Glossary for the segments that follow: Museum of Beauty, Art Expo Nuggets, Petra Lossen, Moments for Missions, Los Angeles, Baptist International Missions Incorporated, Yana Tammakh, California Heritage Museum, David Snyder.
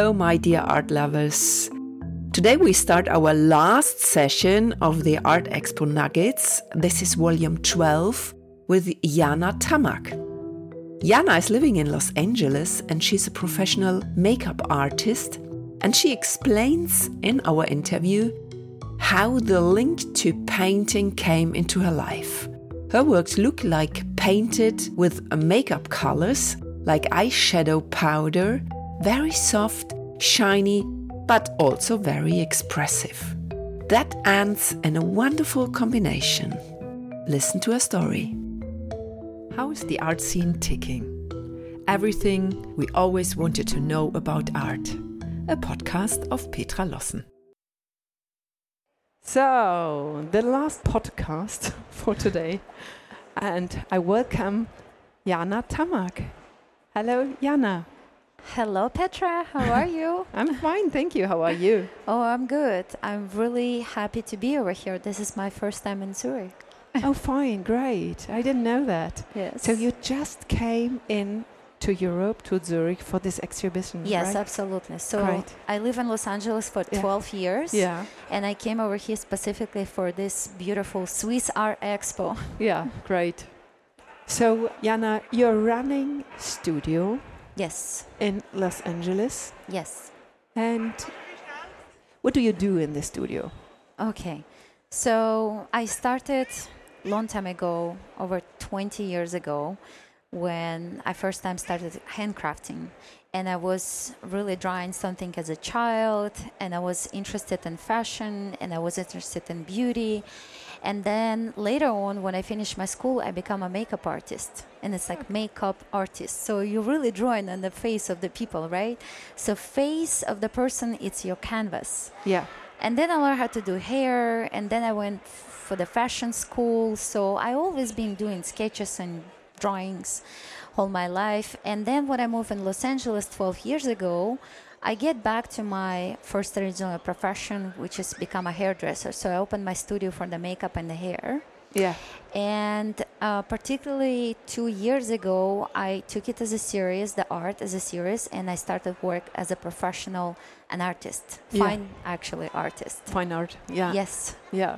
Hello, my dear art lovers. Today we start our last session of the Art Expo Nuggets. This is volume 12 with Yana Tammakh. Yana is living in Los Angeles and she's a professional makeup artist, and she explains in our interview how the link to painting came into her life. Her works look like painted with makeup colors, like eyeshadow powder, very soft, shiny, but also very expressive. That ends in a wonderful combination. Listen to her story. How is the art scene ticking? Everything we always wanted to know about art. A podcast of Petra Lossen. So, the last podcast for today, and I welcome Yana Tammakh. Hello, Yana. Hello, Petra. How are you? I'm fine, thank you. How are you? Oh, I'm good. I'm really happy to be over here. This is my first time in Zurich. Oh, fine, great. I didn't know that. Yes. So you just came in to Europe, to Zurich for this exhibition, yes, right? Absolutely. So great. I live in Los Angeles for 12 years, and I came over here specifically for this beautiful Swiss Art Expo. Yeah, great. So, Yana, you're running studio. Yes. In Los Angeles. Yes. And what do you do in the studio? Okay. So I started a long time ago, over 20 years ago, when I first time started handcrafting. And I was really drawing something as a child, and I was interested in fashion, and I was interested in beauty. And then later on, when I finished my school, I became a makeup artist. And it's like makeup artist. So you're really drawing on the face of the people, right? So face of the person, it's your canvas. Yeah. And then I learned how to do hair. And then I went for the fashion school. So I always been doing sketches and drawings all my life. And then when I moved in Los Angeles 12 years ago, I get back to my first original profession, which is become a hairdresser. So I opened my studio for the makeup and the hair. Yeah. And particularly 2 years ago, I took it as a series, the art as a series, and I started work as a professional, an artist. Fine artist. Fine art, yeah. Yes. Yeah,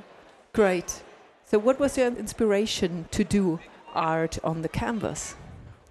great. So what was your inspiration to do art on the canvas?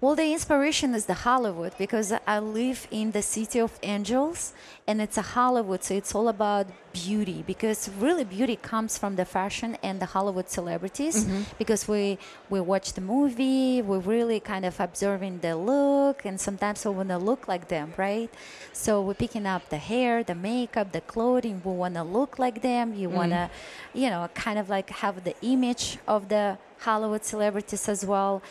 Well, the inspiration is the Hollywood, because I live in the city of angels, and it's a Hollywood, so it's all about beauty, because really beauty comes from the fashion and the Hollywood celebrities, because we watch the movie, we really kind of observing the look, and sometimes we want to look like them, right? So we're picking up the hair, the makeup, the clothing, we want to look like them, you want to, you know, kind of like have the image of the Hollywood celebrities as well.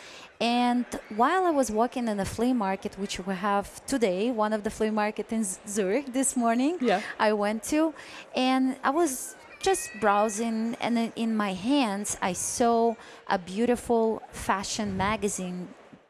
And while I was walking in the flea market, which we have today, one of the flea market in Zurich this morning, I went to, and I was just browsing, and in my hands I saw a beautiful fashion magazine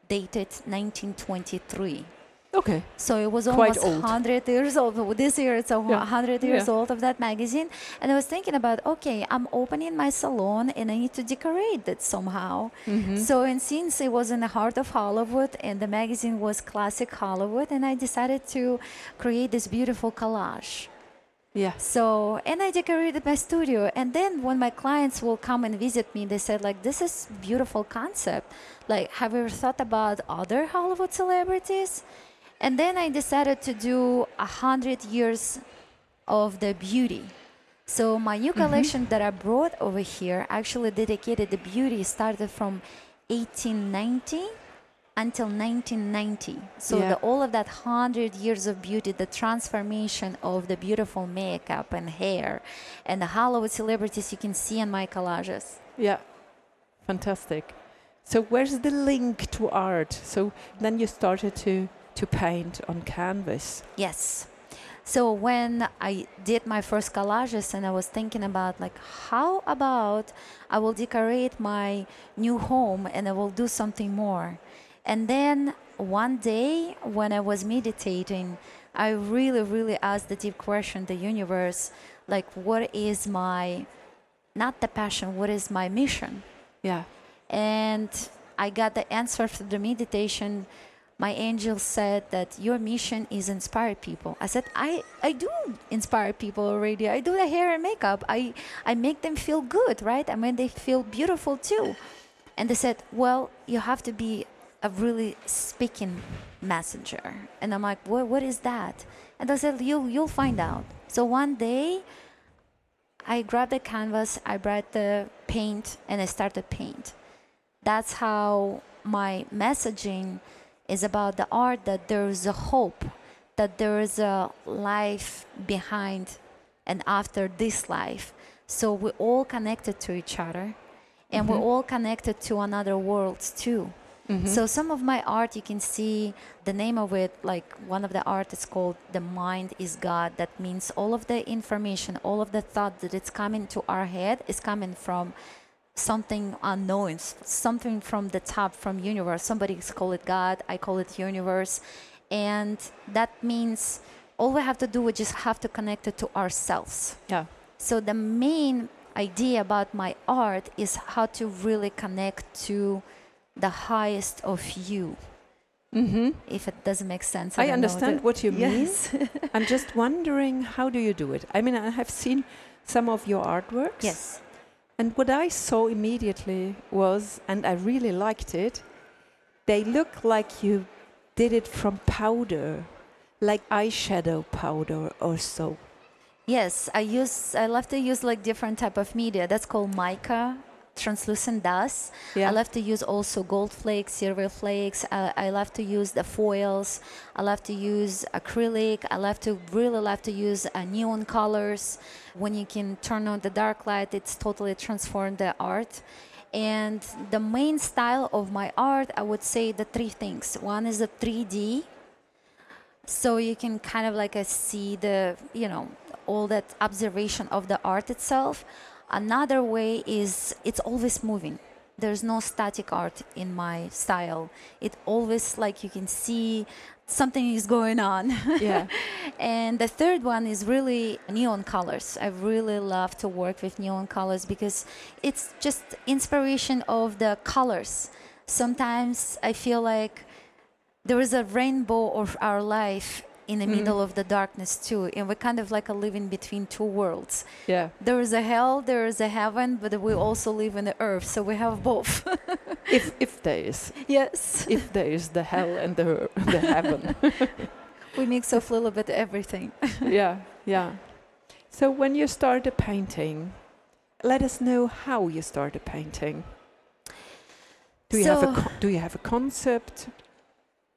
dated 1923. Okay. So it was almost 100 years old. This year it's 100 years old of that magazine. And I was thinking about, okay, I'm opening my salon and I need to decorate that somehow. So, and since it was in the heart of Hollywood and the magazine was classic Hollywood, and I decided to create this beautiful collage. Yeah. So, and I decorated my studio. And then when my clients will come and visit me, they said, like, this is beautiful concept. Like, have you ever thought about other Hollywood celebrities? And then I decided to do 100 years of the beauty. So my new collection that I brought over here actually dedicated the beauty, started from 1890 until 1990. So the, all of that 100 years of beauty, the transformation of the beautiful makeup and hair and the Hollywood celebrities you can see in my collages. Yeah, fantastic. So where's the link to art? So then you started to paint on canvas. Yes. So when I did my first collages, and I was thinking about, like, how about I will decorate my new home and I will do something more. And then one day when I was meditating, I really, really asked the deep question, the universe, like, what is my, not the passion, what is my mission? Yeah. And I got the answer through the meditation, my angel said that your mission is inspire people. I said, I do inspire people already. I do the hair and makeup. I make them feel good, right? I mean, they feel beautiful too. And they said, well, you have to be a really speaking messenger. And I'm like, what is that? And I said, you'll find out. So one day, I grabbed the canvas, I brought the paint, and I started paint. That's how my messaging is about the art, that there is a hope, that there is a life behind and after this life. So we're all connected to each other, and we're all connected to another world too. So some of my art, you can see the name of it, like one of the art is called The Mind is God. That means all of the information, all of the thought that it's coming to our head is coming from something unknown, something from the top, from universe. Somebody call it God, I call it universe. And that means all we have to do, we just have to connect it to ourselves. Yeah. So the main idea about my art is how to really connect to the highest of you. If it doesn't make sense. I understand what you mean. I'm just wondering, how do you do it? I mean, I have seen some of your artworks. Yes. And what I saw immediately was, and I really liked it, they look like you did it from powder, like eyeshadow powder or so. Yes, I love to use like different type of media. That's called mica, translucent dust. Yeah. I love to use also gold flakes, silver flakes. I love to use the foils. I love to use acrylic. I love to use neon colors. When you can turn on the dark light, it's totally transformed the art. And the main style of my art, I would say the three things. One is the 3D. So you can kind of like see the, you know, all that observation of the art itself. Another way is it's always moving. There's no static art in my style. It always, like, you can see something is going on. Yeah. And the third one is really neon colors. I really love to work with neon colors because it's just inspiration of the colors. Sometimes I feel like there is a rainbow of our life in the middle of the darkness too, and we're kind of like a living between two worlds. Yeah, there is a hell, there is a heaven, but we also live in the earth, so we have both. if there is, yes, if there is the hell and the heaven, we mix off a little bit everything. Yeah. So when you start a painting, let us know how you start a painting. Do you have a concept,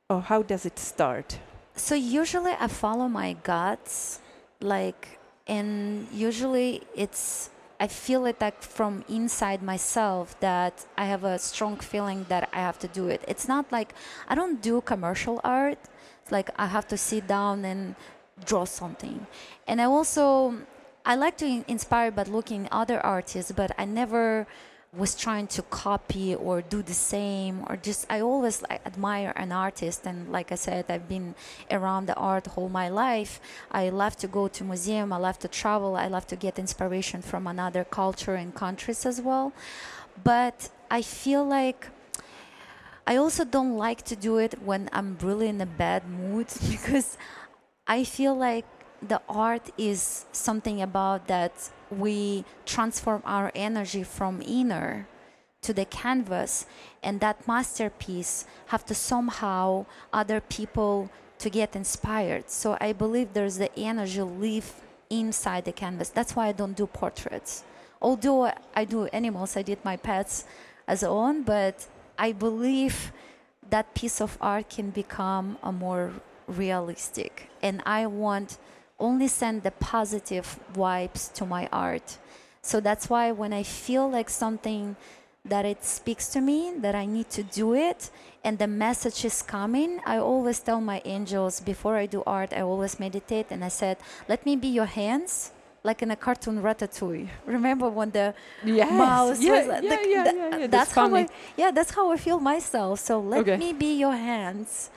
or how does it start? So usually I follow my guts, like, and usually it's, I feel it like from inside myself that I have a strong feeling that I have to do it. It's not like, I don't do commercial art. It's like I have to sit down and draw something. And I like to inspire by looking other artists, but I never was trying to copy or do the same, or just I always admire an artist, and like I said, I've been around the art whole my life. I love to go to museum, I love to travel, I love to get inspiration from another culture and countries as well. But I feel like I also don't like to do it when I'm really in a bad mood, because I feel like the art is something about that we transform our energy from inner to the canvas, and that masterpiece have to somehow other people to get inspired. So I believe there's the energy live inside the canvas. That's why I don't do portraits. Although I do animals, I did my pets as own, but I believe that piece of art can become a more realistic, and I want only send the positive vibes to my art. So that's why when I feel like something that it speaks to me, that I need to do it, and the message is coming, I always tell my angels, before I do art, I always meditate, and I said, let me be your hands, like in a cartoon Ratatouille. Remember when the mouse was like, that's how funny. That's how I feel myself. So let me be your hands.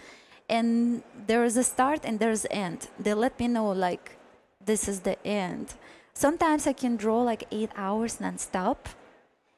And there is a start and there's end. They let me know, like, this is the end. Sometimes I can draw like 8 hours nonstop,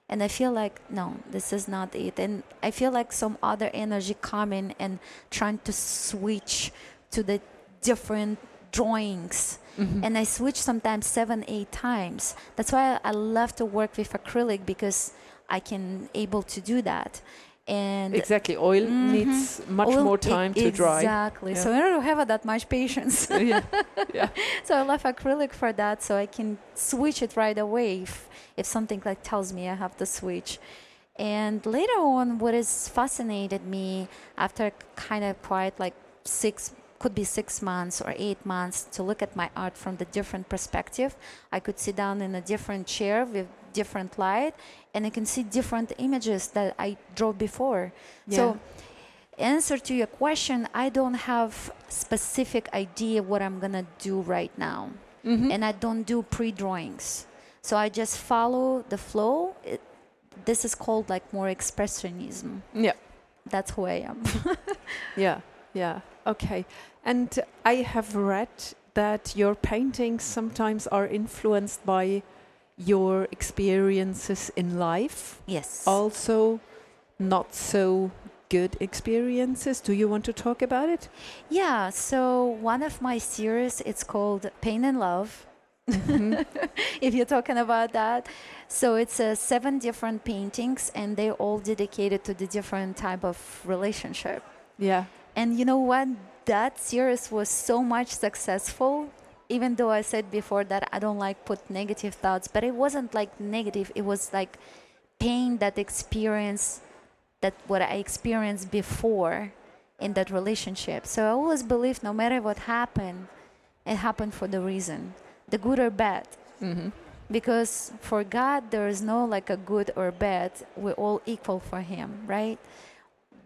And I feel like, no, this is not it. And I feel like some other energy coming and trying to switch to the different drawings. Mm-hmm. And I switch sometimes 7-8 times. That's why I love to work with acrylic, because I can able to do that. And exactly, oil needs much more time to dry. Exactly, yeah. So I don't have that much patience. Yeah. Yeah. So I love acrylic for that, so I can switch it right away if something like tells me I have to switch. And later on, what has fascinated me after kind of quite like 6 months or 8 months to look at my art from the different perspective, I could sit down in a different chair with different light, and I can see different images that I drew before. Yeah. So, answer to your question, I don't have specific idea what I'm gonna do right now, and I don't do pre-drawings. So I just follow the flow. This is called like more expressionism. Yeah, that's who I am. Yeah, yeah, okay. And I have read that your paintings sometimes are influenced by your experiences in life. Yes. Also not so good experiences. Do you want to talk about it? Yeah. So one of my series, it's called Pain and Love. If you're talking about that. So it's 7 different paintings, and they're all dedicated to the different type of relationship. Yeah. And you know what? That series was so much successful. Even though I said before that I don't like put negative thoughts, but it wasn't like negative. It was like pain that experience, that what I experienced before in that relationship. So I always believe no matter what happened, it happened for the reason, the good or bad. Mm-hmm. Because for God, there is no like a good or bad. We're all equal for Him, right?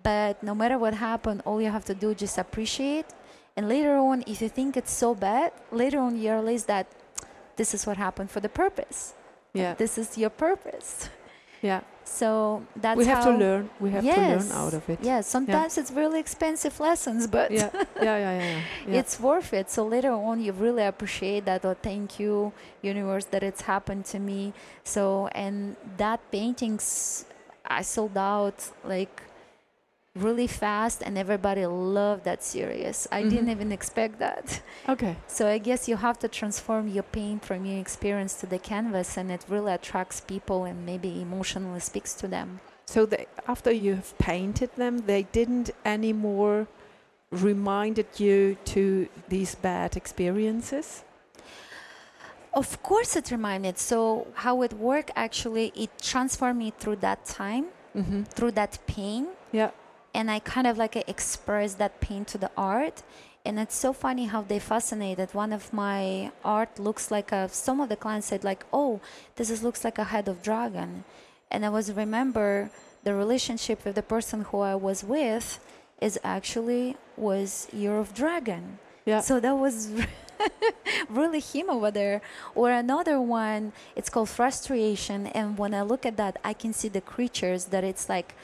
But no matter what happened, all you have to do is just appreciate. And later on, if you think it's so bad, later on you realize that this is what happened for the purpose. Yeah. This is your purpose. Yeah. So that's We have to learn out of it. Yeah. Sometimes it's really expensive lessons, but it's worth it. So later on, you really appreciate that. Oh, thank you, universe, that it's happened to me. So, and that paintings, I sold out like really fast, and everybody loved that series. I didn't even expect that. Okay. So I guess you have to transform your paint from your experience to the canvas, and it really attracts people and maybe emotionally speaks to them. So after you have painted them, they didn't anymore reminded you to these bad experiences? Of course it reminded. So how it worked actually, it transformed me through that time, through that pain. Yeah. And I kind of like express that pain to the art. And it's so funny how they fascinated. One of my art looks like some of the clients said like, oh, this looks like a head of dragon. And I was remember the relationship with the person who I was with is actually was Year of Dragon. Yeah. So that was really him over there. Or another one, it's called Frustration. And when I look at that, I can see the creatures that it's like,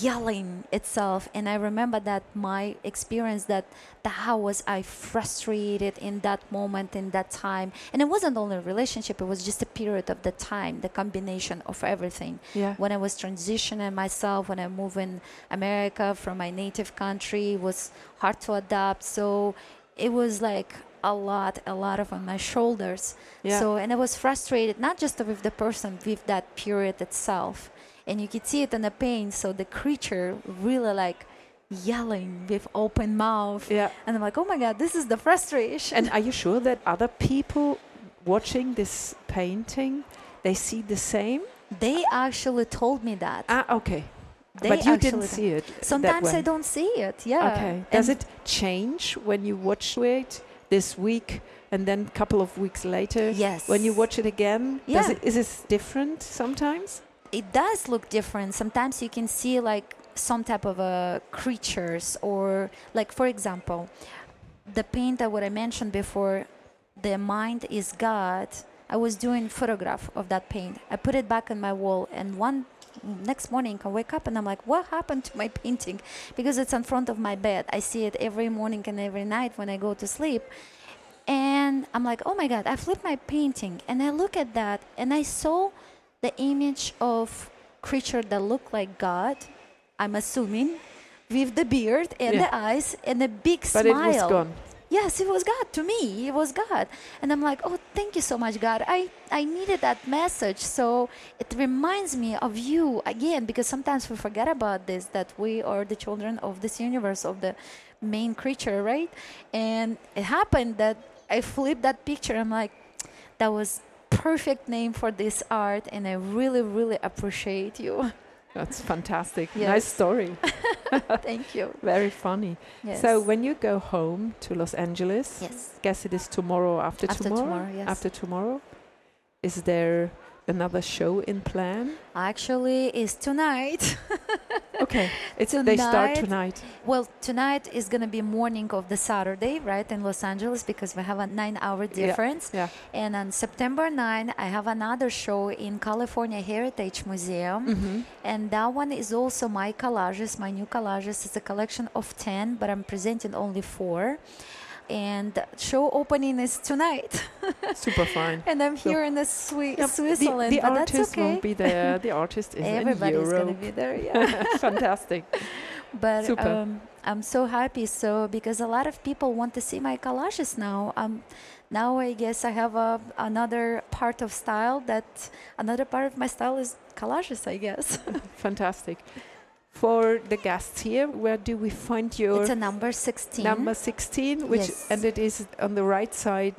yelling itself, and I remember that my experience that how was I frustrated in that moment, in that time. And it wasn't only a relationship, it was just a period of the time, the combination of everything. Yeah. When I was transitioning myself, when I moved in America from my native country, it was hard to adapt. So it was like a lot of on my shoulders. Yeah. So, and I was frustrated, not just with the person, with that period itself. And you could see it in the paint, so the creature really like yelling with open mouth. Yeah. And I'm like, oh my God, this is the frustration. And are you sure that other people watching this painting, they see the same? They actually told me that. Ah, okay. But you didn't see it. Sometimes I don't see it, yeah. Okay. Does it change when you watch it this week? And then a couple of weeks later, yes. When you watch it again, is it different sometimes? It does look different. Sometimes you can see like some type of creatures, or like, for example, the paint that what I mentioned before, the mind is God. I was doing photograph of that paint. I put it back on my wall, and next morning I wake up and I'm like, what happened to my painting? Because it's in front of my bed. I see it every morning and every night when I go to sleep. And I'm like, oh my God, I flipped my painting. And I look at that and I saw the image of creature that look like God, I'm assuming, with the beard and the eyes and a big smile. But it was gone. Yes, it was God. To me, it was God. And I'm like, oh, thank you so much, God. I needed that message. So it reminds me of you again, because sometimes we forget about this, that we are the children of this universe, of the main creature, right? And it happened that I flipped that picture. I'm like, that was perfect name for this art. And I really, really appreciate you. That's fantastic. Yes. Nice story. Thank you. Very funny. Yes. So when you go home to Los Angeles, guess it is tomorrow, after tomorrow, is there another show in plan? Actually, it's tonight. Okay, they start tonight. Well, tonight is going to be morning of the Saturday, right, in Los Angeles, because we have a 9-hour difference. Yeah. And on September 9, I have another show in California Heritage Museum. And that one is also my collages, my new collages. It's a collection of 10, but I'm presenting only 4. And show opening is tonight. Super fine. And I'm here in the Switzerland. The artist won't be there. The artist is Everybody's going to be there. Yeah. Fantastic. But I'm so happy. So because a lot of people want to see my collages now. Now I guess I have another part of style. Another part of my style is collages, I guess. Fantastic. For the guests here, where do we find your... It's a number 16. Number 16, which and it is on the right side.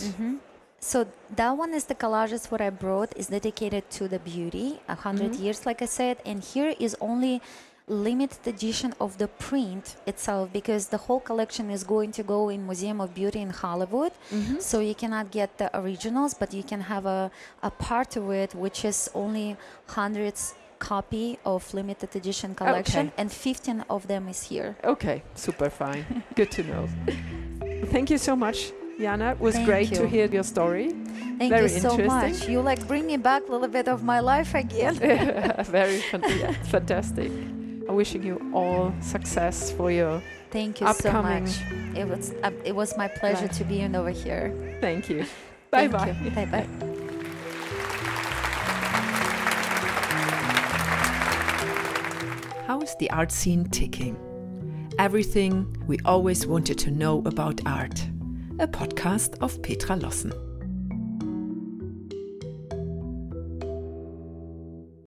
So that one is the collages what I brought is dedicated to the beauty, 100 years, like I said. And here is only limited edition of the print itself, because the whole collection is going to go in Museum of Beauty in Hollywood. So you cannot get the originals, but you can have a part of it, which is only hundreds copy of limited edition collection, and 15 of them is here. Okay, super fine. Good to know. Thank you so much, Yana. It was great to hear your story. Very you so much. You like bring me back a little bit of my life again. Very fantastic. I'm wishing you all success for your upcoming. Thank you so much. It was my pleasure to be over here. Thank you. Bye-bye. Bye-bye. How is the art scene ticking? Everything we always wanted to know about art. A podcast of Petra Lossen.